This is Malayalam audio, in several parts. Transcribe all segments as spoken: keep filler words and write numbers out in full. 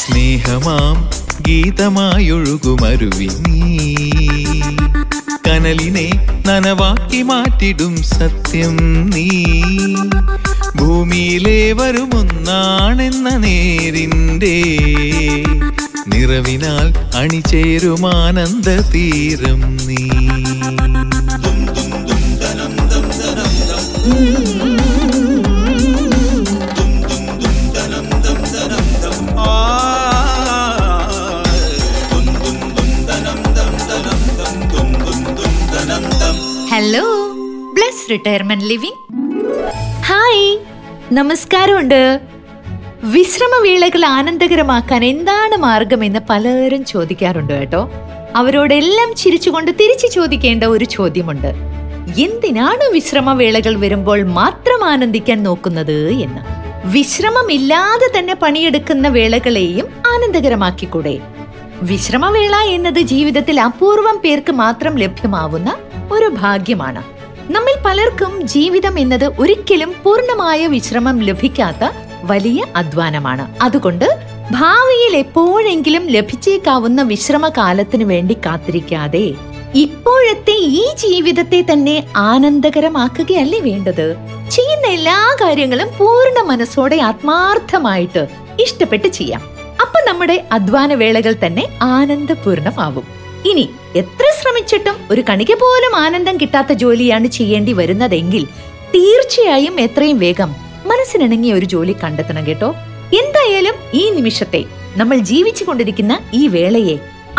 സ്നേഹമാം ഗീതമായൊഴുകുമരുവി നീ കനലിനെ നനവാക്കി മാറ്റിടും സത്യം നീ. ഭൂമിയിലെ വരുമൊന്നാണെന്ന നേരിൻ്റെ നിറവിനാൽ അണിചേരുമാനന്ദ തീരം നീ. Hello Bless Retirement Living. Hi, നമസ്കാരമുണ്ട്. വിശ്രമവേളകൾ ആനന്ദകരമാക്കാൻ എന്താണ് മാർഗം എന്ന് പലരും ചോദിക്കാറുണ്ട് കേട്ടോ. അവരോടെല്ലാം ചിരിച്ചുകൊണ്ട് തിരിച്ചു ചോദിക്കേണ്ട ഒരു ചോദ്യമുണ്ട്, എന്തിനാണ് വിശ്രമവേളകൾ വരുമ്പോൾ മാത്രം ആനന്ദിക്കാൻ നോക്കുന്നത് എന്ന്. വിശ്രമമില്ലാതെ തന്നെ പണിയെടുക്കുന്ന വേളകളെയും ആനന്ദകരമാക്കിക്കൂടെ? വിശ്രമവേള എന്നത് ജീവിതത്തിൽ അപൂർവം പേർക്ക് മാത്രം ലഭ്യമാവുന്ന ഒരു ഭാഗ്യമാണ്. നമ്മിൽ പലർക്കും ജീവിതം എന്നത് ഒരിക്കലും പൂർണ്ണമായ വിശ്രമം ലഭിക്കാത്ത വലിയ അധ്വാനമാണ്. അതുകൊണ്ട് ഭാവിയിൽ എപ്പോഴെങ്കിലും ലഭിച്ചേക്കാവുന്ന വിശ്രമകാലത്തിനു വേണ്ടി കാത്തിരിക്കാതെ ഇപ്പോഴത്തെ ഈ ജീവിതത്തെ തന്നെ ആനന്ദകരമാക്കുകയല്ലേ വേണ്ടത്? ചെയ്യുന്ന എല്ലാ കാര്യങ്ങളും പൂർണ്ണ മനസ്സോടെ ആത്മാർത്ഥമായിട്ട് ഇഷ്ടപ്പെട്ട് ചെയ്യാം. അപ്പൊ നമ്മുടെ അധ്വാന വേളകൾ തന്നെ ആനന്ദപൂർണമാവും. ഇനി എത്ര ശ്രമിച്ചിട്ടും ഒരു കണിക പോലും ആനന്ദം കിട്ടാത്ത ജോലിയാണ് ചെയ്യേണ്ടി വരുന്നതെങ്കിൽ തീർച്ചയായും എത്രയും വേഗം മനസ്സിനിണങ്ങിയ ഒരു ജോലി കണ്ടെത്തണം കേട്ടോ. എന്തായാലും ഈ നിമിഷത്തെ, നമ്മൾ ജീവിച്ചു കൊണ്ടിരിക്കുന്ന ഈ വേളയെ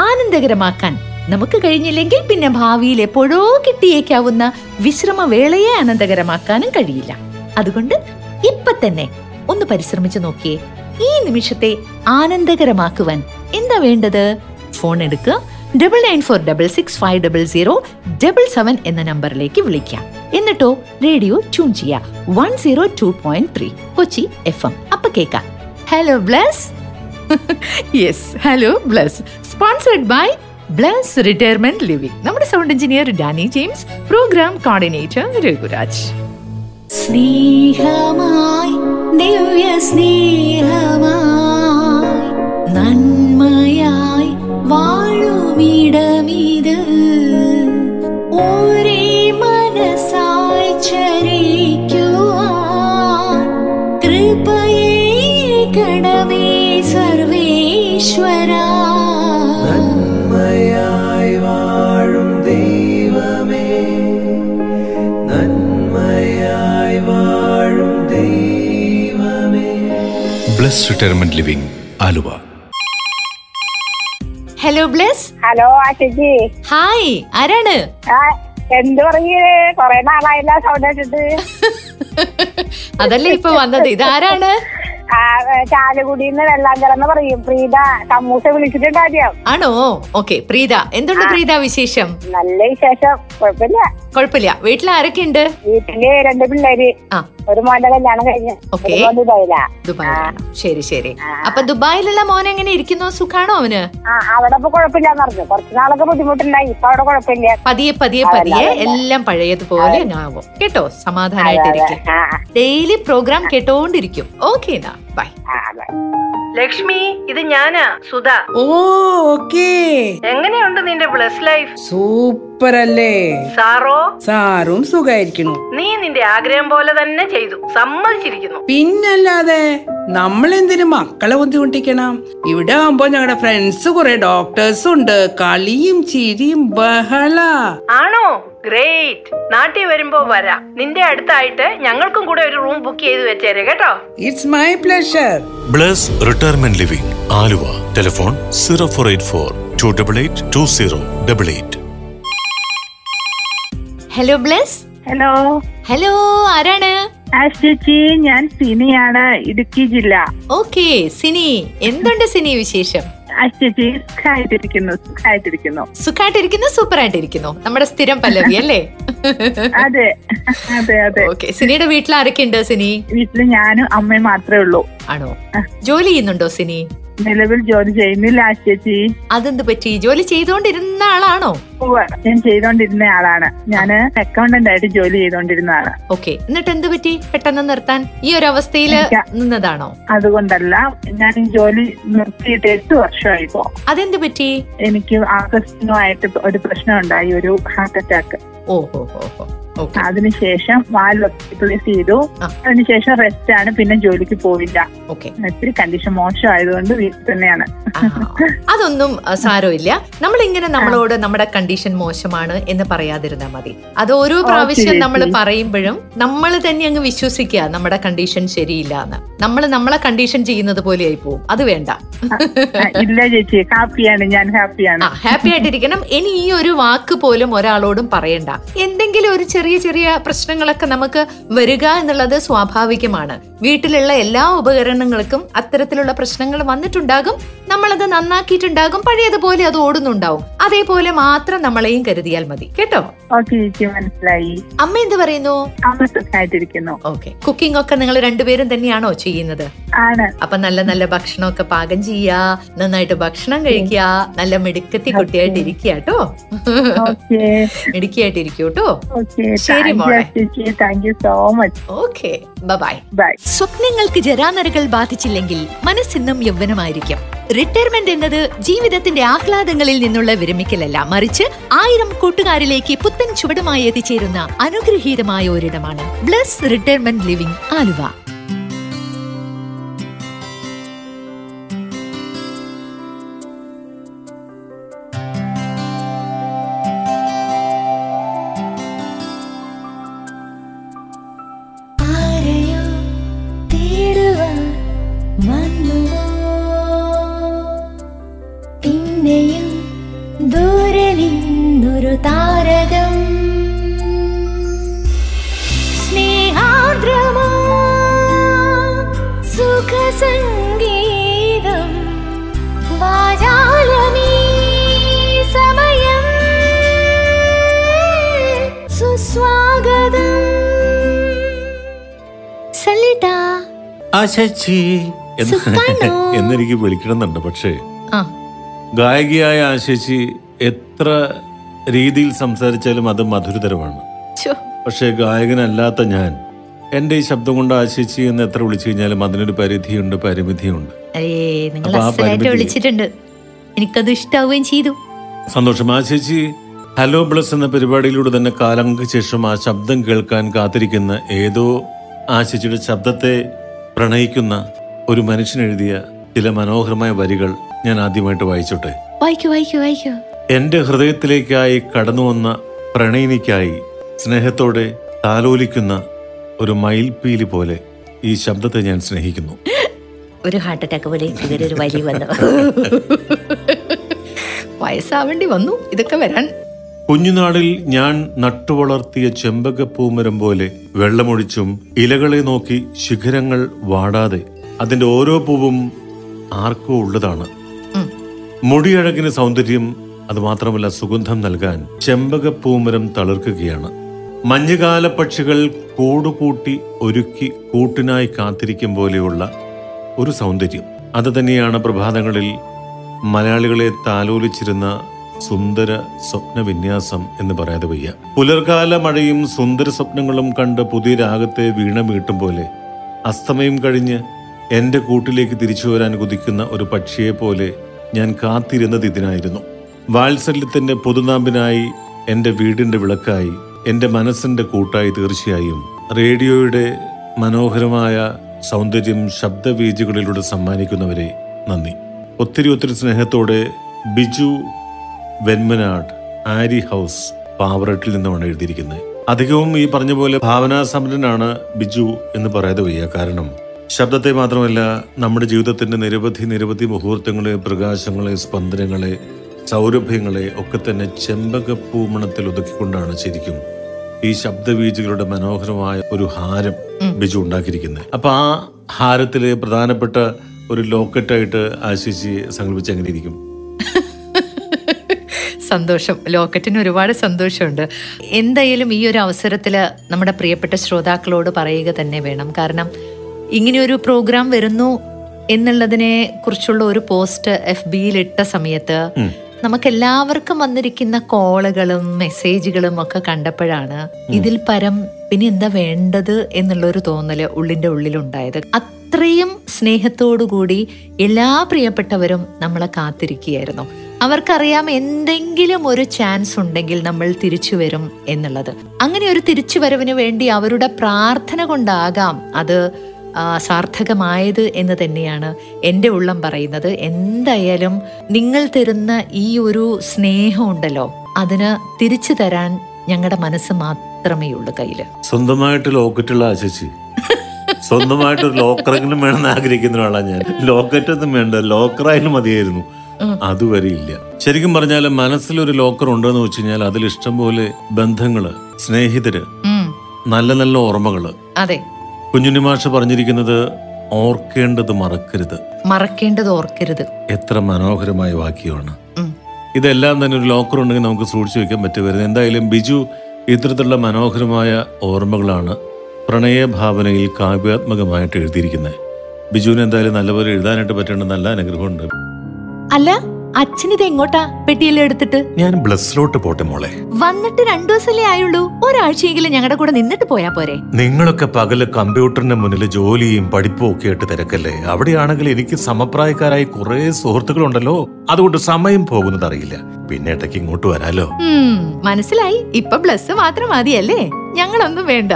ആനന്ദകരമാക്കാൻ നമുക്ക് കഴിഞ്ഞില്ലെങ്കിൽ പിന്നെ ഭാവിയിൽ എപ്പോഴോ കിട്ടിയേക്കാവുന്ന വിശ്രമ വേളയെ ആനന്ദകരമാക്കാനും കഴിയില്ല. അതുകൊണ്ട് ഇപ്പൊ തന്നെ ഒന്ന് പരിശ്രമിച്ചു നോക്കിയേ. ഈ നിമിഷത്തെ ആനന്ദകരമാക്കുവാൻ എന്താ വേണ്ടത്? ഫോൺ എടുക്കുക, double nine four double six five double zero double seven എന്ന നമ്പറിലേക്ക് വിളിക്കാം. എന്നിട്ടോ റേഡിയോ ട്യൂൺ ചെയ്യുക one zero two point three Kochi F M. അപ്പൊ കേൾക്കാം. Hello Bless. Yes, hello Bless. Sponsored by bless retirement Living. നമ്മുടെ sound engineer Dani James, program coordinator Raghuraj. സ്നേഹമായി, ദിവ്യ സ്നേഹമായി, നന്മയായി വാഴുമിടമിത്, ഒരേ മനസ്സായി ചരിക്കുവാൻ കൃപയെ കടമേ സർവേശ്വര. നന്മയായി വാഴും ദൈവമേ, നന്മയായി വാഴും ദൈവമേ. Bless Retirement living, Aluva. Hello Bless. Hello Ashiji. Hi, ആരാണ്? എന്ത് പറഞ്ഞു, കൊറേ നാളായില്ല സൗണ്ട് കേട്ടിട്ട്. അതല്ലേ ഇപ്പൊ വന്നത്. ഇതാരാണ്? ചാലുകുടിന്ന് വെള്ളാങ്കരന്ന് പറയും, പ്രീത. സമൂസ വിളിച്ചിട്ടുണ്ടാദ്യം. ആണോ? ഓക്കെ പ്രീത, എന്തുണ്ട് പ്രീത വിശേഷം? നല്ല വിശേഷം, കുഴപ്പമില്ല. കുഴപ്പമില്ല. വീട്ടിൽ ആരൊക്കെ ഉണ്ട്? വീട്ടില് രണ്ട് പിള്ളേര്, ഒരു മോന്റെ കല്യാണം കഴിഞ്ഞു, ദുബായിലാ. ശരി ശരി. അപ്പൊ ദുബായിലുള്ള മോൻ എങ്ങനെ ഇരിക്കുന്നു? സുഖാണോ അവന്? അവിടെ ഇപ്പൊ കുഴപ്പമില്ലാന്ന് പറഞ്ഞു. കുറച്ചുനാളൊക്കെ ബുദ്ധിമുട്ടുണ്ടായി, ഇപ്പൊ അവിടെ കുഴപ്പമില്ല. പതിയെ പതിയെ പതിയെ എല്ലാം പഴയതുപോലെ ആവും കേട്ടോ. സമാധാനമായിട്ടിരിക്കും. ഡെയിലി പ്രോഗ്രാം കേട്ടോണ്ടിരിക്കും. Okay, bye. ലക്ഷ്മി, ഇത് ഞാനാ, സുധ. ഓ ഓക്കേ. എങ്ങനെയുണ്ട് നിന്റെ ബ്ലസ് ലൈഫ്? സൂപ്പർ അല്ലേ? സാറോ? സാറും സുഖായിരിക്കുന്നു. നീ നിന്റെ ആഗ്രഹം പോലെ തന്നെ ചെയ്തു, സമ്മതിച്ചിരിക്കുന്നു. പിന്നല്ലാതെ നമ്മളെന്തിനും മക്കളെ ബുദ്ധിമുട്ടിക്കണം. ഇവിടെ ആവുമ്പോ ഞങ്ങളുടെ ഫ്രണ്ട്സ് കുറെ ഡോക്ടേഴ്സും ഉണ്ട്. കളിയും ചിരിയും ബഹള. ആണോ? ഗ്രേറ്റ്. നാട്ടിൽ വരുമ്പോ വരാം. നിന്റെ അടുത്തായിട്ട് ഞങ്ങൾക്കും കൂടെ ഒരു റൂം ബുക്ക് ചെയ്ത് വെച്ചേരെ കേട്ടോ. It's my pleasure. Bless retirement living, Aluva. Telephone zero four eight four two double eight two zero double eight. Hello Bless. Hello. Hello, ആരാണ്? ആശിജി, ഞാൻ സിനിയാണ്, ഇടുക്കി ജില്ല. ഓക്കെ സിനി, എന്തുണ്ട് സിനി വിശേഷം? ചേച്ചി സുഖമായിട്ടിരിക്കുന്നു സുഖമായിട്ടിരിക്കുന്നു സുഖമായിട്ടിരിക്കുന്നു സൂപ്പറായിട്ടിരിക്കുന്നു. നമ്മുടെ സ്ഥിരം പല്ലവി അല്ലേ? അതെ അതെ അതെ. ഓക്കെ, സിനിയുടെ വീട്ടിൽ ആരൊക്കെയുണ്ട് സിനി? വീട്ടില് ഞാനും അമ്മയും മാത്രമേ ഉള്ളൂ. ആണോ? ജോലി ചെയ്യുന്നുണ്ടോ സിനി? നിലവിൽ ജോലി ചെയ്യുന്നില്ല ചേച്ചി. അതെന്ത് പറ്റി? ജോലി ചെയ്തോണ്ടിരുന്ന ആളാണോ? ഞാൻ ചെയ്തോണ്ടിരുന്ന ആളാണ്. ഞാന് അക്കൗണ്ടന്റ് ആയിട്ട് ജോലി ചെയ്തോണ്ടിരുന്നതാണ്. ഓക്കെ, എന്നിട്ട് എന്ത് പറ്റി പെട്ടെന്ന് നിർത്താൻ? ഈ ഒരു അവസ്ഥയില് നിന്നതാണോ? അതുകൊണ്ടല്ല, ഞാൻ ജോലി നിർത്തിയിട്ട് എട്ട് വർഷമായി. പോ അതെന്ത് പറ്റി? എനിക്ക് ആകസ്മികമായിട്ട് ഒരു പ്രശ്നം ഉണ്ടായി, ഒരു ഹാർട്ട് അറ്റാക്ക്. ഓഹോ ഓഹോ. അതിനുശേഷം വാൽ റീപ്ലേസ് ചെയ്തു. അതിനുശേഷം റെസ്റ്റ് ആണ്, പിന്നെ ജോലിക്ക് പോയില്ല. ഒത്തിരി കണ്ടീഷൻ മോശമായതുകൊണ്ട് വീട്ടിൽ തന്നെയാണ്. അതൊന്നും സാരമില്ല. നമ്മളിങ്ങനെ നമ്മളോട് നമ്മുടെ കണ്ടീഷൻ മോശമാണ് എന്ന് പറയാതിരുന്നാൽ മതി. അത് ഓരോ പ്രാവശ്യം നമ്മൾ പറയുമ്പോഴും നമ്മൾ തന്നെ അങ്ങ് വിശ്വസിക്കുക നമ്മുടെ കണ്ടീഷൻ ശരിയില്ല എന്ന്. നമ്മൾ നമ്മളെ കണ്ടീഷൻ ചെയ്യുന്നത് പോലെയായി പോകും. അത് വേണ്ട. ഇല്ല ചേച്ചി, ഹാപ്പിയാണ് ഞാൻ, ഹാപ്പിയാണ്. ഹാപ്പി ആയിട്ടിരിക്കണം. ഇനി ഈ ഒരു വാക്ക് പോലും ഒരാളോടും പറയണ്ട. എന്തെങ്കിലും ഒരു ചെറിയ ചെറിയ പ്രശ്നങ്ങളൊക്കെ നമുക്ക് വരിക എന്നുള്ളത് സ്വാഭാവികമാണ്. വീട്ടിലുള്ള എല്ലാ ഉപകരണങ്ങൾക്കും അത്തരത്തിലുള്ള പ്രശ്നങ്ങൾ വന്നിട്ടുണ്ടാകും. നമ്മളത് നന്നാക്കിയിട്ടുണ്ടാകും. പഴയതുപോലെ അത് ഓടുന്നുണ്ടാവും. അതേപോലെ മാത്രം നമ്മളെയും കരുതിയാൽ മതി, കേട്ടോ? മനസ്സിലായി. അമ്മ എന്ത് പറയുന്നു? അമ്മ സുഖമായിട്ടിരിക്കുന്നു. ഓക്കെ. കുക്കിംഗ് ഒക്കെ നിങ്ങൾ രണ്ടുപേരും തന്നെയാണോ ചെയ്യുന്നത്? ആണ്. അപ്പൊ നല്ല നല്ല ഭക്ഷണമൊക്കെ പാകം ചെയ്യാ, നന്നായിട്ട് ഭക്ഷണം കഴിക്കുക, നല്ല മിടുക്കത്തി കുട്ടിയായിട്ട് ഇരിക്കുക കേട്ടോ. മിടുക്കിയായിട്ടിരിക്കും കേട്ടോ. ശരി മോളെ, thank you so much. Okay, bye bye. സ്വപ്നങ്ങൾക്ക് ജരാനരകൾ ബാധിച്ചില്ലെങ്കിൽ മനസ്സിന്നും യൗവനമായിരിക്കും. റിട്ടയർമെന്റ് എന്നത് ജീവിതത്തിന്റെ ആഹ്ലാദങ്ങളിൽ നിന്നുള്ള വിരമിക്കലല്ല, മറിച്ച് ആയിരം കൂട്ടുകാരിലേക്ക് പുത്തൻ ചുവടുമായി എത്തിച്ചേരുന്ന അനുഗ്രഹീതമായ ഒരിടമാണ് ബ്ലസ് റിട്ടയർമെന്റ് ലിവിംഗ് ആലുവ. എന്നെനിക്ക് വിളിക്കണമെന്നുണ്ട്, പക്ഷേ ഗായികയായ ആശേച്ചി എത്ര രീതിയിൽ സംസാരിച്ചാലും അത് മധുരതരമാണ്. പക്ഷെ ഗായകനല്ലാത്ത ഞാൻ എന്റെ ഈ ശബ്ദം കൊണ്ട് ആശേച്ചി എന്ന് എത്ര വിളിച്ചു കഴിഞ്ഞാലും അതിനൊരു പരിധിയുണ്ട്, പരിമിതിയുണ്ട്. എനിക്കത് ഇഷ്ടാവുകയും ചെയ്തു. സന്തോഷം. ആശേച്ചി ഹലോ ബ്ലസ് എന്ന പരിപാടിയിലൂടെ തന്നെ കാലങ്ങൾക്ക് ശേഷം ആ ശബ്ദം കേൾക്കാൻ കാത്തിരിക്കുന്ന ഏതോ ആശേച്ചിയുടെ ശബ്ദത്തെ പ്രണയിക്കുന്ന ഒരു മനുഷ്യനെഴുതിയ ചില മനോഹരമായ വരികൾ ഞാൻ ആദ്യമായിട്ട് വായിച്ചോട്ടെ? വായിക്കൂ വായിക്കൂ വായിക്കൂ. എന്റെ ഹൃദയത്തിലേക്കായി കടന്നു വന്ന പ്രണയിനിക്കായി സ്നേഹത്തോടെ താലോലിക്കുന്ന ഒരു മയിൽപ്പീലി പോലെ ഈ ശബ്ദത്തെ ഞാൻ സ്നേഹിക്കുന്നു. ഒരു ഹാർട്ട് അറ്റാക്ക് പോലെ ഒരു വലിയ വന്നു, വയസ്സാവേണ്ടി വന്നു ഇതൊക്കെ വരാൻ. കുഞ്ഞുനാളിൽ ഞാൻ നട്ടുവളർത്തിയ ചെമ്പകപ്പൂമരം പോലെ വെള്ളമൊഴിച്ചും ഇലകളെ നോക്കി ശിഖരങ്ങൾ വാടാതെ അതിന്റെ ഓരോ പൂവും ആർക്കോ ഉള്ളതാണ്. മുടിയഴകിന് സൗന്ദര്യം, അത് മാത്രമല്ല സുഗന്ധം നൽകാൻ ചെമ്പകപ്പൂമരം തളിർക്കുകയാണ്. മഞ്ഞുകാല പക്ഷികൾ കൂടുകൂട്ടി ഒരുക്കി കൂട്ടിനായി കാത്തിരിക്കും പോലെയുള്ള ഒരു സൗന്ദര്യം. അത് തന്നെയാണ് പ്രഭാതങ്ങളിൽ മലയാളികളെ താലോലിച്ചിരുന്ന സുന്ദര സ്വപ്നവിന്യാസം എന്ന് പറയാതെ വയ്യ. പുലർകാല മഴയും സുന്ദര സ്വപ്നങ്ങളും കണ്ട് പുതിയ രാഗത്തെ വീണ വീട്ടും പോലെ അസ്തമയം കഴിഞ്ഞ് എൻ്റെ കൂട്ടിലേക്ക് തിരിച്ചു വരാൻ കുതിക്കുന്ന ഒരു പക്ഷിയെ പോലെ ഞാൻ കാത്തിരുന്നത് ഇതിനായിരുന്നു. വാത്സല്യത്തിൻ്റെ പൊതുനാമ്പിനായി, എൻ്റെ വീടിൻ്റെ വിളക്കായി, എൻ്റെ മനസ്സിൻ്റെ കൂട്ടായി തീർച്ചയായും റേഡിയോയുടെ മനോഹരമായ സൗന്ദര്യം ശബ്ദവീചികളിലൂടെ സമ്മാനിക്കുന്നവരെ നന്ദി. ഒത്തിരി ഒത്തിരി സ്നേഹത്തോടെ ബിജു വെന്മനാട്, ആരി ഹൗസ്, പാവറട്ടിൽ നിന്നുമാണ് എഴുതിയിരിക്കുന്നത്. അധികവും ഈ പറഞ്ഞ പോലെ ഭാവനാ സമരനാണ് ബിജു എന്ന് പറയാതെ വയ്യ. കാരണം ശബ്ദത്തെ മാത്രമല്ല, നമ്മുടെ ജീവിതത്തിൻ്റെ നിരവധി നിരവധി മുഹൂർത്തങ്ങളെ, പ്രകാശങ്ങളെ, സ്പന്ദനങ്ങളെ, സൗരഭ്യങ്ങളെ ഒക്കെ തന്നെ ചെമ്പകപ്പൂമണത്തിൽ ഒതുക്കിക്കൊണ്ടാണ് ശരിക്കും ഈ ശബ്ദവീചികളുടെ മനോഹരമായ ഒരു ഹാരം ബിജു ഉണ്ടാക്കിയിരിക്കുന്നത്. അപ്പൊ ആ ഹാരത്തിലെ പ്രധാനപ്പെട്ട ഒരു ലോക്കറ്റായിട്ട് ആശിച്ച് സങ്കല്പിച്ച് എങ്ങനെ ഇരിക്കും? സന്തോഷം, ലോക്കറ്റിന് ഒരുപാട് സന്തോഷമുണ്ട്. എന്തായാലും ഈ ഒരു അവസരത്തിൽ നമ്മുടെ പ്രിയപ്പെട്ട ശ്രോതാക്കളോട് പറയുക തന്നെ വേണം. കാരണം ഇങ്ങനെയൊരു പ്രോഗ്രാം വരുന്നു എന്നുള്ളതിനെ കുറിച്ചുള്ള ഒരു പോസ്റ്റ് എഫ് ബിയിൽ ഇട്ട സമയത്ത് നമുക്കെല്ലാവർക്കും വന്നിരിക്കുന്ന കോളുകളും മെസ്സേജുകളും ഒക്കെ കണ്ടപ്പോഴാണ് ഇതിൽ പരം പിന്നെ എന്താ വേണ്ടത് എന്നുള്ളൊരു തോന്നല് ഉള്ളിൻ്റെ ഉള്ളിലുണ്ടായത്. അത്രയും സ്നേഹത്തോടുകൂടി എല്ലാ പ്രിയപ്പെട്ടവരും നമ്മളെ കാത്തിരിക്കുകയായിരുന്നു. അവർക്കറിയാം എന്തെങ്കിലും ഒരു ചാൻസ് ഉണ്ടെങ്കിൽ നമ്മൾ തിരിച്ചു വരും എന്നുള്ളത്. അങ്ങനെ ഒരു തിരിച്ചു വരവിന് വേണ്ടി അവരുടെ പ്രാർത്ഥന കൊണ്ടാകാം അത് സാർത്ഥകമായത് എന്ന് തന്നെയാണ് എൻ്റെ ഉള്ളം പറയുന്നത്. എന്തായാലും നിങ്ങൾ തരുന്ന ഈ ഒരു സ്നേഹമുണ്ടല്ലോ, അതിന് തിരിച്ചു തരാൻ ഞങ്ങളുടെ മനസ്സ് മാത്രമേ ഉള്ളൂ കയ്യിൽ. സ്വന്തമായിട്ട് ലോക്കറ്റുള്ള ആശിച്ച് സ്വന്തമായിട്ടൊരു ലോക്കറെങ്കിലും വേണമെന്ന് ആഗ്രഹിക്കുന്ന ഒരാളാണ് ഞാൻ. ലോക്കറ്റൊന്നും വേണ്ട, ലോക്കറായാലും മതിയായിരുന്നു. അതുവരെ ഇല്ല. ശരിക്കും പറഞ്ഞാൽ മനസ്സിലൊരു ലോക്കർ ഉണ്ടെന്ന് വെച്ച് കഴിഞ്ഞാൽ അതിൽ ഇഷ്ടംപോലെ ബന്ധങ്ങള്, സ്നേഹിതര്, നല്ല നല്ല ഓർമ്മകള്. അതെ, കുഞ്ഞുണ്ണി മാഷ് പറഞ്ഞിരിക്കുന്നത് ഓർക്കേണ്ടത് മറക്കരുത്, മറക്കേണ്ടത് ഓർക്കരുത്. എത്ര മനോഹരമായ വാക്യമാണ്. ഇതെല്ലാം തന്നെ ഒരു ലോക്കർ ഉണ്ടെങ്കിൽ നമുക്ക് സൂക്ഷിച്ചു വെക്കാൻ പറ്റുമായിരുന്നു. എന്തായാലും ബിജു ഇത്തരത്തിലുള്ള മനോഹരമായ ഓർമ്മകളാണ് പ്രണയഭാവനയിൽ കാവ്യാത്മകമായിട്ട് എഴുതിയിരിക്കുന്നത്. ബിജുവിന് എന്തായാലും നല്ലപോലെ എഴുതാനായിട്ട് പറ്റേണ്ട നല്ല അനുഗ്രഹമുണ്ട്. അല്ല അച്ഛൻ ഇത് എങ്ങോട്ടാ പെട്ടിയെല്ലാം എടുത്തിട്ട്? ഞാൻ ബ്ലസ്സിലോട്ട് പോട്ടെ മോളെ. വന്നിട്ട് രണ്ടു ദിവസമല്ലേ ആയുള്ളൂ, ഒരാഴ്ചയെങ്കിലും ഞങ്ങളുടെ കൂടെ നിന്നിട്ട് പോയാ പോരെ? നിങ്ങളൊക്കെ പകല് കമ്പ്യൂട്ടറിന്റെ മുന്നിൽ ജോലിയും പഠിപ്പും ഒക്കെ ആയിട്ട് തിരക്കല്ലേ. അവിടെയാണെങ്കിൽ എനിക്ക് സമപ്രായക്കാരായി കുറെ സുഹൃത്തുക്കളുണ്ടല്ലോ, അതുകൊണ്ട് സമയം പോകുന്നത് അറിയില്ല. പിന്നെ ഇടയ്ക്ക് ഇങ്ങോട്ട് വരാലോ. മനസ്സിലായി, ഇപ്പൊ ബ്ലസ് മാത്രം മതിയല്ലേ, ഞങ്ങളൊന്നും വേണ്ട.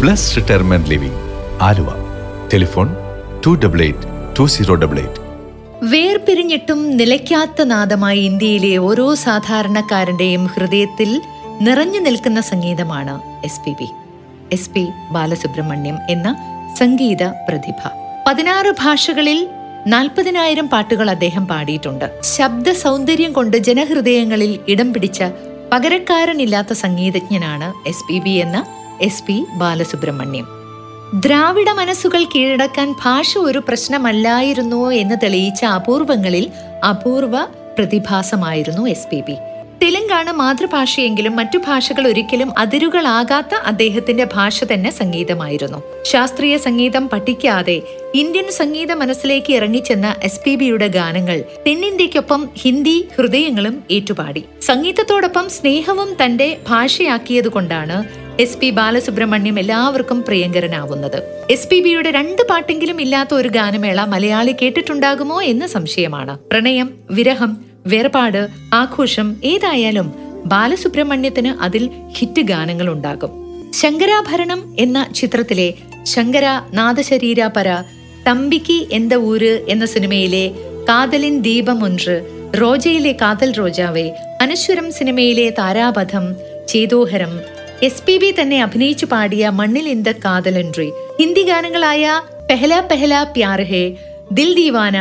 Bless retirement living Aluva, telephone two double eight two zero double eight. വേർപിരിഞ്ഞിട്ടും നിലയ്ക്കാത്ത നാദമായി ഇന്ത്യയിലെ ഓരോ സാധാരണക്കാരന്റെയും ഹൃദയത്തിൽ നിറഞ്ഞു നിൽക്കുന്ന സംഗീതമാണ് S P B S P Balasubrahmanyam എന്ന സംഗീത പ്രതിഭ. പതിനാറ് ഭാഷകളിൽ നാൽപ്പതിനായിരം പാട്ടുകൾ അദ്ദേഹം പാടിയിട്ടുണ്ട്. ശബ്ദ സൗന്ദര്യം കൊണ്ട് ജനഹൃദയങ്ങളിൽ ഇടം പിടിച്ച പകരക്കാരനില്ലാത്ത സംഗീതജ്ഞനാണ് എസ് പി ബി എന്ന എസ് പി ബാലസുബ്രഹ്മണ്യം. ദ്രാവിഡ മനസ്സുകൾ കീഴടക്കാൻ ഭാഷ ഒരു പ്രശ്നമല്ലായിരുന്നു എന്ന് തെളിയിച്ച അപൂർവങ്ങളിൽ അപൂർവ പ്രതിഭാസമായിരുന്നു എസ് പി ബി. തെലുങ്കാണ് മാതൃഭാഷയെങ്കിലും മറ്റു ഭാഷകൾ ഒരിക്കലും അതിരുകളാകാത്ത അദ്ദേഹത്തിന്റെ ഭാഷ തന്നെ സംഗീതമായിരുന്നു. ശാസ്ത്രീയ സംഗീതം പഠിക്കാതെ ഇന്ത്യൻ സംഗീത മനസ്സിലേക്ക് ഇറങ്ങിച്ചെന്ന എസ് പി ബിയുടെ ഗാനങ്ങൾ തെന്നിന്ത്യക്കൊപ്പം ഹിന്ദി ഹൃദയങ്ങളും ഏറ്റുപാടി. സംഗീതത്തോടൊപ്പം സ്നേഹവും തന്റെ ഭാഷയാക്കിയതുകൊണ്ടാണ് എസ് പി ബാലസുബ്രഹ്മണ്യം എല്ലാവർക്കും പ്രിയങ്കരനാവുന്നത്. എസ് പി ബിയുടെ രണ്ട് പാട്ടെങ്കിലും ഇല്ലാത്ത ഒരു ഗാനമേള മലയാളി കേട്ടിട്ടുണ്ടാകുമോ എന്ന് സംശയമാണ്. പ്രണയം, വിരഹം, വേർപാട്, ആഘോഷം, ഏതായാലും ബാലസുബ്രഹ്മണ്യത്തിന് അതിൽ ഹിറ്റ് ഗാനങ്ങൾ ഉണ്ടാകും. ശങ്കരാഭരണം എന്ന ചിത്രത്തിലെ ശങ്കര നാദശരീരാപര, തമ്പിക്ക് എന്ത ഊര് എന്ന സിനിമയിലെ കാതലിൻ ദീപം ഒൻറ്, റോജയിലെ കാതൽ റോജാവേ, അനശ്വരം സിനിമയിലെ താരാപഥം, ചേതോഹരം, എസ് പി ബി തന്നെ അഭിനയിച്ചു പാടിയ മണ്ണിൽ ഇന്ത കാതലൻട്രി, ഹിന്ദി ഗാനങ്ങളായ പെഹല പെഹല പ്യാർ ഹേ, ദിൽ ദീവാന,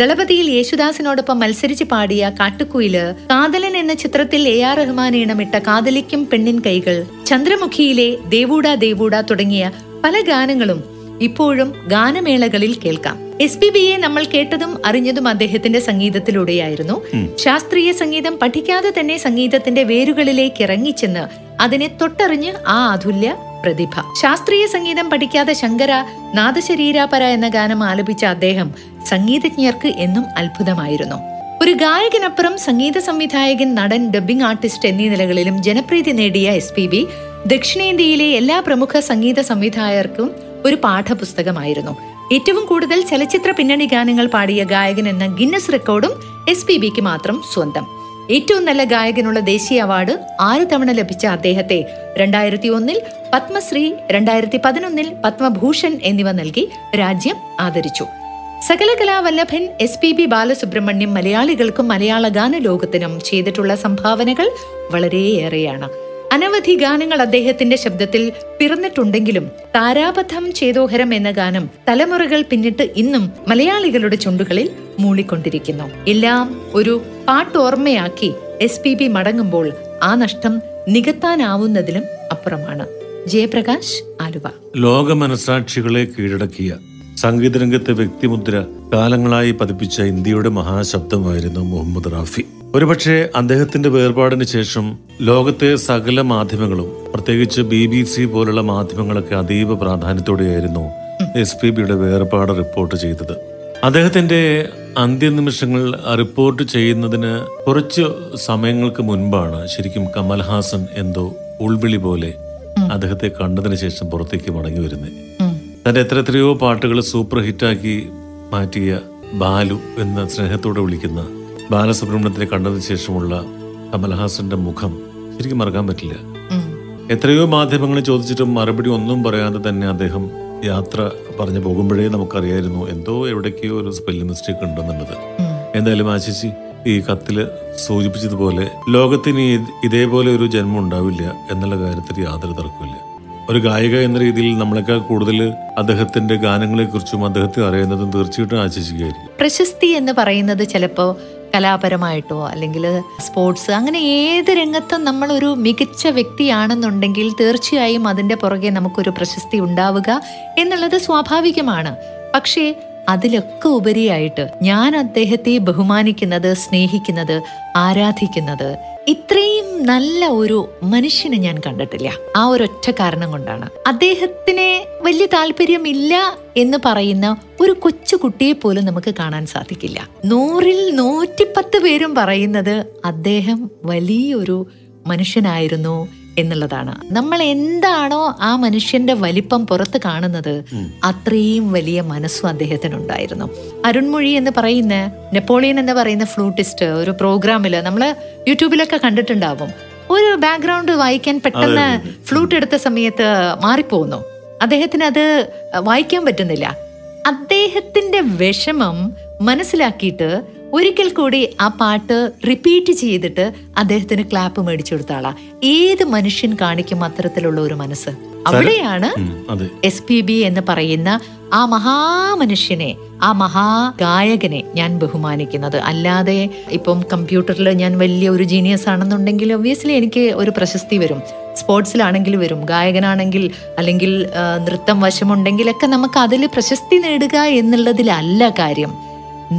ദളപതിയിൽ യേശുദാസിനോടൊപ്പം മത്സരിച്ച് പാടിയ കാട്ടുകുയില്, കാതലൻ എന്ന ചിത്രത്തിൽ എ ആർ റഹ്മാൻ ഈണമിട്ട കാതലിക്കും പെണ്ണിൻ കൈകൾ, ചന്ദ്രമുഖിയിലെ ദേവൂട ദേവൂട തുടങ്ങിയ പല ഗാനങ്ങളും ഇപ്പോഴും ഗാനമേളകളിൽ കേൾക്കാം. എസ് പി ബിയെ നമ്മൾ കേട്ടതും അറിഞ്ഞതും അദ്ദേഹത്തിന്റെ സംഗീതത്തിലൂടെയായിരുന്നു. ശാസ്ത്രീയ സംഗീതം പഠിക്കാതെ തന്നെ സംഗീതത്തിന്റെ വേരുകളിലേക്ക് ഇറങ്ങിച്ചെന്ന് അതിനെ തൊട്ടറിഞ്ഞ് ആ അതുല്യ പ്രതിഭ. ശാസ്ത്രീയ സംഗീതം പഠിക്കാതെ ശങ്കര നാദശരീരാപര എന്ന ഗാനം ആലപിച്ച അദ്ദേഹം സംഗീതജ്ഞർക്ക് എന്നും അത്ഭുതമായിരുന്നു. ഒരു ഗായകനപ്പുറം സംഗീത സംവിധായകൻ, നടൻ, ഡബ്ബിംഗ് ആർട്ടിസ്റ്റ് എന്നീ നിലകളിലും ജനപ്രീതി നേടിയ എസ് പി ബി ദക്ഷിണേന്ത്യയിലെ എല്ലാ പ്രമുഖ സംഗീത സംവിധായകർക്കും ഒരു പാഠപുസ്തകമായിരുന്നു. ഏറ്റവും കൂടുതൽ ചലച്ചിത്ര പിന്നണി ഗാനങ്ങൾ പാടിയ ഗായകൻ എന്ന ഗിന്നസ് റെക്കോർഡും എസ് പി ബിക്ക് മാത്രം സ്വന്തം. ഏറ്റവും നല്ല ഗായകനുള്ള ദേശീയ അവാർഡ് ആറ് തവണ ലഭിച്ച അദ്ദേഹത്തെ രണ്ടായിരത്തി ഒന്നിൽ പത്മശ്രീ, രണ്ടായിരത്തി പതിനൊന്നിൽ പത്മഭൂഷൺ എന്നിവ നൽകി രാജ്യം ആദരിച്ചു. സകലകലാവല്ലഭൻ എസ് പി ബി ബാലസുബ്രഹ്മണ്യം മലയാളികൾക്കും മലയാള ഗാന ലോകത്തിനും ചെയ്തിട്ടുള്ള സംഭാവനകൾ വളരെയേറെയാണ്. അനവധി ഗാനങ്ങൾ അദ്ദേഹത്തിന്റെ ശബ്ദത്തിൽ പിറന്നിട്ടുണ്ടെങ്കിലും താരാപഥം ചേതോഹരം എന്ന ഗാനം തലമുറകൾ പിന്നിട്ട് ഇന്നും മലയാളികളുടെ ചുണ്ടുകളിൽ മൂളിക്കൊണ്ടിരിക്കുന്നു. എല്ലാം ഒരു പാട്ടോർമ്മയാക്കി എസ് പി ബി മടങ്ങുമ്പോൾ ആ നഷ്ടം നികത്താനാവുന്നതിലും അപ്പുറമാണ്. ജയപ്രകാശ്, ആലുവ. ലോക മനസാക്ഷികളെ കീഴടക്കിയ സംഗീതരംഗത്തെ വ്യക്തിമുദ്ര കാലങ്ങളായി പതിപ്പിച്ച ഇന്ത്യയുടെ മഹാശബ്ദമായിരുന്നു മുഹമ്മദ് റാഫി. ഒരുപക്ഷെ അദ്ദേഹത്തിന്റെ വേർപാടിന് ശേഷം ലോകത്തെ സകല മാധ്യമങ്ങളും, പ്രത്യേകിച്ച് ബി ബി സി പോലുള്ള മാധ്യമങ്ങളൊക്കെ അതീവ പ്രാധാന്യത്തോടെയായിരുന്നു എസ് പി ബിയുടെ വേർപാട് റിപ്പോർട്ട് ചെയ്തത്. അദ്ദേഹത്തിന്റെ അന്ത്യനിമിഷങ്ങൾ റിപ്പോർട്ട് ചെയ്യുന്നതിന് കുറച്ച് സമയങ്ങൾക്ക് മുൻപാണ് ശരിക്കും കമൽഹാസൻ എന്തോ ഉൾവിളി പോലെ അദ്ദേഹത്തെ കണ്ടതിന് ശേഷം പുറത്തേക്ക് മടങ്ങി വരുന്നത്. തന്റെ എത്ര എത്രയോ പാട്ടുകൾ സൂപ്പർ ഹിറ്റാക്കി മാറ്റിയ ബാലു എന്ന സ്നേഹത്തോടെ വിളിക്കുന്ന ബാലസുബ്രഹ്മണ്യത്തിനെ കണ്ടതിന് ശേഷമുള്ള കമൽഹാസന്റെ മുഖം ശരിക്കും മറക്കാൻ പറ്റില്ല. എത്രയോ മാധ്യമങ്ങൾ ചോദിച്ചിട്ടും മറുപടി ഒന്നും പറയാതെ തന്നെ അദ്ദേഹം യാത്ര പറഞ്ഞു പോകുമ്പോഴേ നമുക്കറിയായിരുന്നു എന്തോ എവിടേക്കോ ഒരു സ്പെല്ലിംഗ് മിസ്റ്റേക്ക് ഉണ്ടെന്നുള്ളത്. എന്തായാലും ആശിച്ചി, ഈ കത്തിൽ സൂചിപ്പിച്ചതുപോലെ ലോകത്തിന് ഇതേപോലെ ഒരു ജന്മം ഉണ്ടാവില്ല എന്നുള്ള കാര്യത്തിൽ യാതൊരു തർക്കമില്ല. ഒരു ഗായിക എന്ന രീതിയിൽ നമ്മളെക്കാൾ കൂടുതൽ അദ്ദേഹത്തിന്റെ ഗാനങ്ങളെക്കുറിച്ചും അദ്ദേഹത്തെ അറിയുന്നതും തീർച്ചയായിട്ടും ആശിക്കുകയായിരിക്കും. പ്രശസ്തി എന്ന് പറയുന്നത് ചിലപ്പോൾ കലാപരമായിട്ടോ അല്ലെങ്കിൽ സ്പോർട്സ്, അങ്ങനെ ഏത് രംഗത്തും നമ്മളൊരു മികച്ച വ്യക്തിയാണെന്നുണ്ടെങ്കിൽ തീർച്ചയായും അതിൻ്റെ പുറകെ നമുക്കൊരു പ്രശസ്തി ഉണ്ടാവുക എന്നുള്ളത് സ്വാഭാവികമാണ്. പക്ഷേ അതിലൊക്കെ ഉപരിയായിട്ട് ഞാൻ അദ്ദേഹത്തെ ബഹുമാനിക്കുന്നത്, സ്നേഹിക്കുന്നത്, ആരാധിക്കുന്നത്, ഇത്രയും നല്ല ഒരു മനുഷ്യനെ ഞാൻ കണ്ടിട്ടില്ല. ആ ഒരൊറ്റ കാരണം കൊണ്ടാണ്. അദ്ദേഹത്തിനെ വലിയ താല്പര്യമില്ല എന്ന് പറയുന്ന ഒരു കൊച്ചു കുട്ടിയെ പോലും നമുക്ക് കാണാൻ സാധിക്കില്ല. നൂറിൽ നൂറ്റിപ്പത്ത് പേരും പറയുന്നത് അദ്ദേഹം വലിയൊരു മനുഷ്യനായിരുന്നു എന്നുള്ളതാണ്. നമ്മൾ എന്താണോ ആ മനുഷ്യന്റെ വലിപ്പം പുറത്ത് കാണുന്നത്, അത്രയും വലിയ മനസ്സും അദ്ദേഹത്തിനുണ്ടായിരുന്നു. അരുൺമൊഴി എന്ന് പറയുന്ന നെപ്പോളിയൻ എന്ന് പറയുന്ന ഫ്ലൂട്ടിസ്റ്റ് ഒരു പ്രോഗ്രാമില് നമ്മള് യൂട്യൂബിലൊക്കെ കണ്ടിട്ടുണ്ടാവും, ഒരു ബാക്ക്ഗ്രൗണ്ട് വായിക്കാൻ പെട്ടെന്ന് ഫ്ലൂട്ട് എടുത്ത സമയത്ത് മാറിപ്പോകുന്നു. അദ്ദേഹത്തിന് അത് വായിക്കാൻ പറ്റുന്നില്ല. അദ്ദേഹത്തിന്റെ വിഷമം മനസ്സിലാക്കിയിട്ട് ഒരിക്കൽ കൂടി ആ പാട്ട് റിപ്പീറ്റ് ചെയ്തിട്ട് അദ്ദേഹത്തിന് ക്ലാപ്പ് മേടിച്ചു കൊടുത്ത ആളാ. ഏത് മനുഷ്യൻ കാണിക്കും അത്തരത്തിലുള്ള ഒരു മനസ്സ്? അവിടെയാണ് എസ് പി ബി എന്ന് പറയുന്ന ആ മഹാമനുഷ്യനെ, ആ മഹാഗായകനെ ഞാൻ ബഹുമാനിക്കുന്നത്. അല്ലാതെ ഇപ്പം കമ്പ്യൂട്ടറിൽ ഞാൻ വലിയ ഒരു ജീനിയസ് ആണെന്നുണ്ടെങ്കിൽ ഒബ്വിയസ്ലി എനിക്ക് ഒരു പ്രശസ്തി വരും, സ്പോർട്സിലാണെങ്കിൽ വരും, ഗായകനാണെങ്കിൽ അല്ലെങ്കിൽ നൃത്തം വശമുണ്ടെങ്കിലൊക്കെ നമുക്ക് അതിൽ പ്രശസ്തി നേടുക എന്നുള്ളതിലല്ല കാര്യം.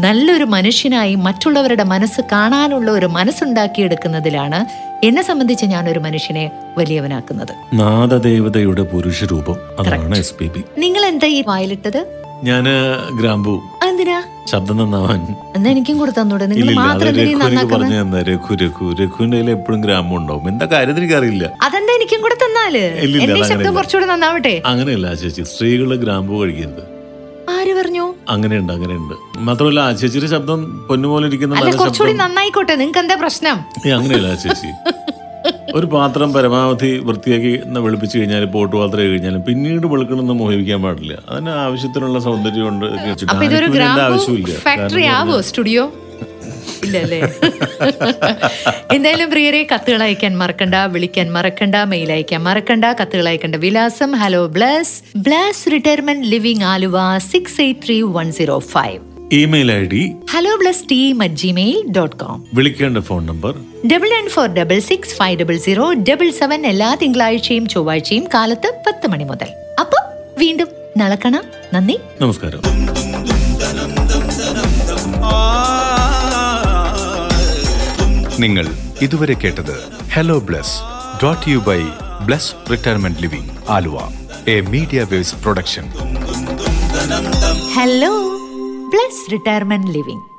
നല്ലൊരു മനുഷ്യനായി മറ്റുള്ളവരുടെ മനസ്സ് കാണാനുള്ള ഒരു മനസ്സുണ്ടാക്കിയെടുക്കുന്നതിലാണ് എന്നെ സംബന്ധിച്ച് ഞാനൊരു മനുഷ്യനെ വലിയവനാക്കുന്നത്. നാദദേവതയുടെ പുരുഷരൂപം അതാണ് എസ് പി ബി. നിങ്ങൾ എന്താ ഈ വായിലിട്ടത്? ഞാന് ഗ്രാമ്പൂ. എന്തിനാ? ശബ്ദം നന്നാവാൻ. എന്നാ എനിക്കും കൂടെ തന്നൂടെ? നിങ്ങൾ മാത്രം എപ്പോഴും ഗ്രാമ്പൂ ഉണ്ടാവും. എന്താ കാര്യം എനിക്കറിയില്ല. അതെന്താ എനിക്കും കൂടെ തന്നാല് ശബ്ദം കുറച്ചുകൂടെ നന്നാവട്ടെ. അങ്ങനെയല്ല ചേച്ചി, സ്ത്രീകള് ഗ്രാമ്പൂ കഴിക്കുന്നത്. ആര് പറഞ്ഞു? അങ്ങനെയുണ്ട് അങ്ങനെയുണ്ട്. മാത്രമല്ല ചേച്ചിയുടെ ശബ്ദം പൊന്നുപോലെ ഇരിക്കുന്ന കുറച്ചുകൂടി നന്നായിക്കോട്ടെ. നിങ്ങൾക്ക് എന്താ പ്രശ്നം? അങ്ങനെയല്ല ചേച്ചി, ഒരു പാത്രം പരമാവധി വൃത്തിയാക്കി വെളുപ്പിച്ചു കഴിഞ്ഞാൽ, പോട്ട് പാത്രം കഴിഞ്ഞാലും പിന്നീട് വെളുക്കണമെന്ന് മോഹിപ്പിക്കാൻ പാടില്ല. അതിന് ആവശ്യത്തിനുള്ള സൗന്ദര്യം ഉണ്ട്. ആവശ്യമില്ല. എന്തായാലും പ്രിയരെ, കത്തുകൾ അയക്കാൻ മറക്കണ്ട, വിളിക്കാൻ മറക്കണ്ട, മെയിൽ അയക്കാൻ മറക്കണ്ട. കത്തുകൾ അയക്കേണ്ട വിലാസം hello Bless Bless retirement living Aluva six eight three one zero five. Email I D hello Bless team at Gmail dot com. വിളിക്കേണ്ട phone number double nine four double six five double zero double seven. എല്ലാ തിങ്കളാഴ്ചയും ചൊവ്വാഴ്ചയും കാലത്ത് പത്ത് മണി മുതൽ. അപ്പൊ വീണ്ടും നാളെ കാണാം. നന്ദി, നമസ്കാരം. നിങ്ങൾ ഇതുവരെ കേട്ടത് hello bless brought you by bless retirement living Aluva, a media waves production. Hello bless retirement living.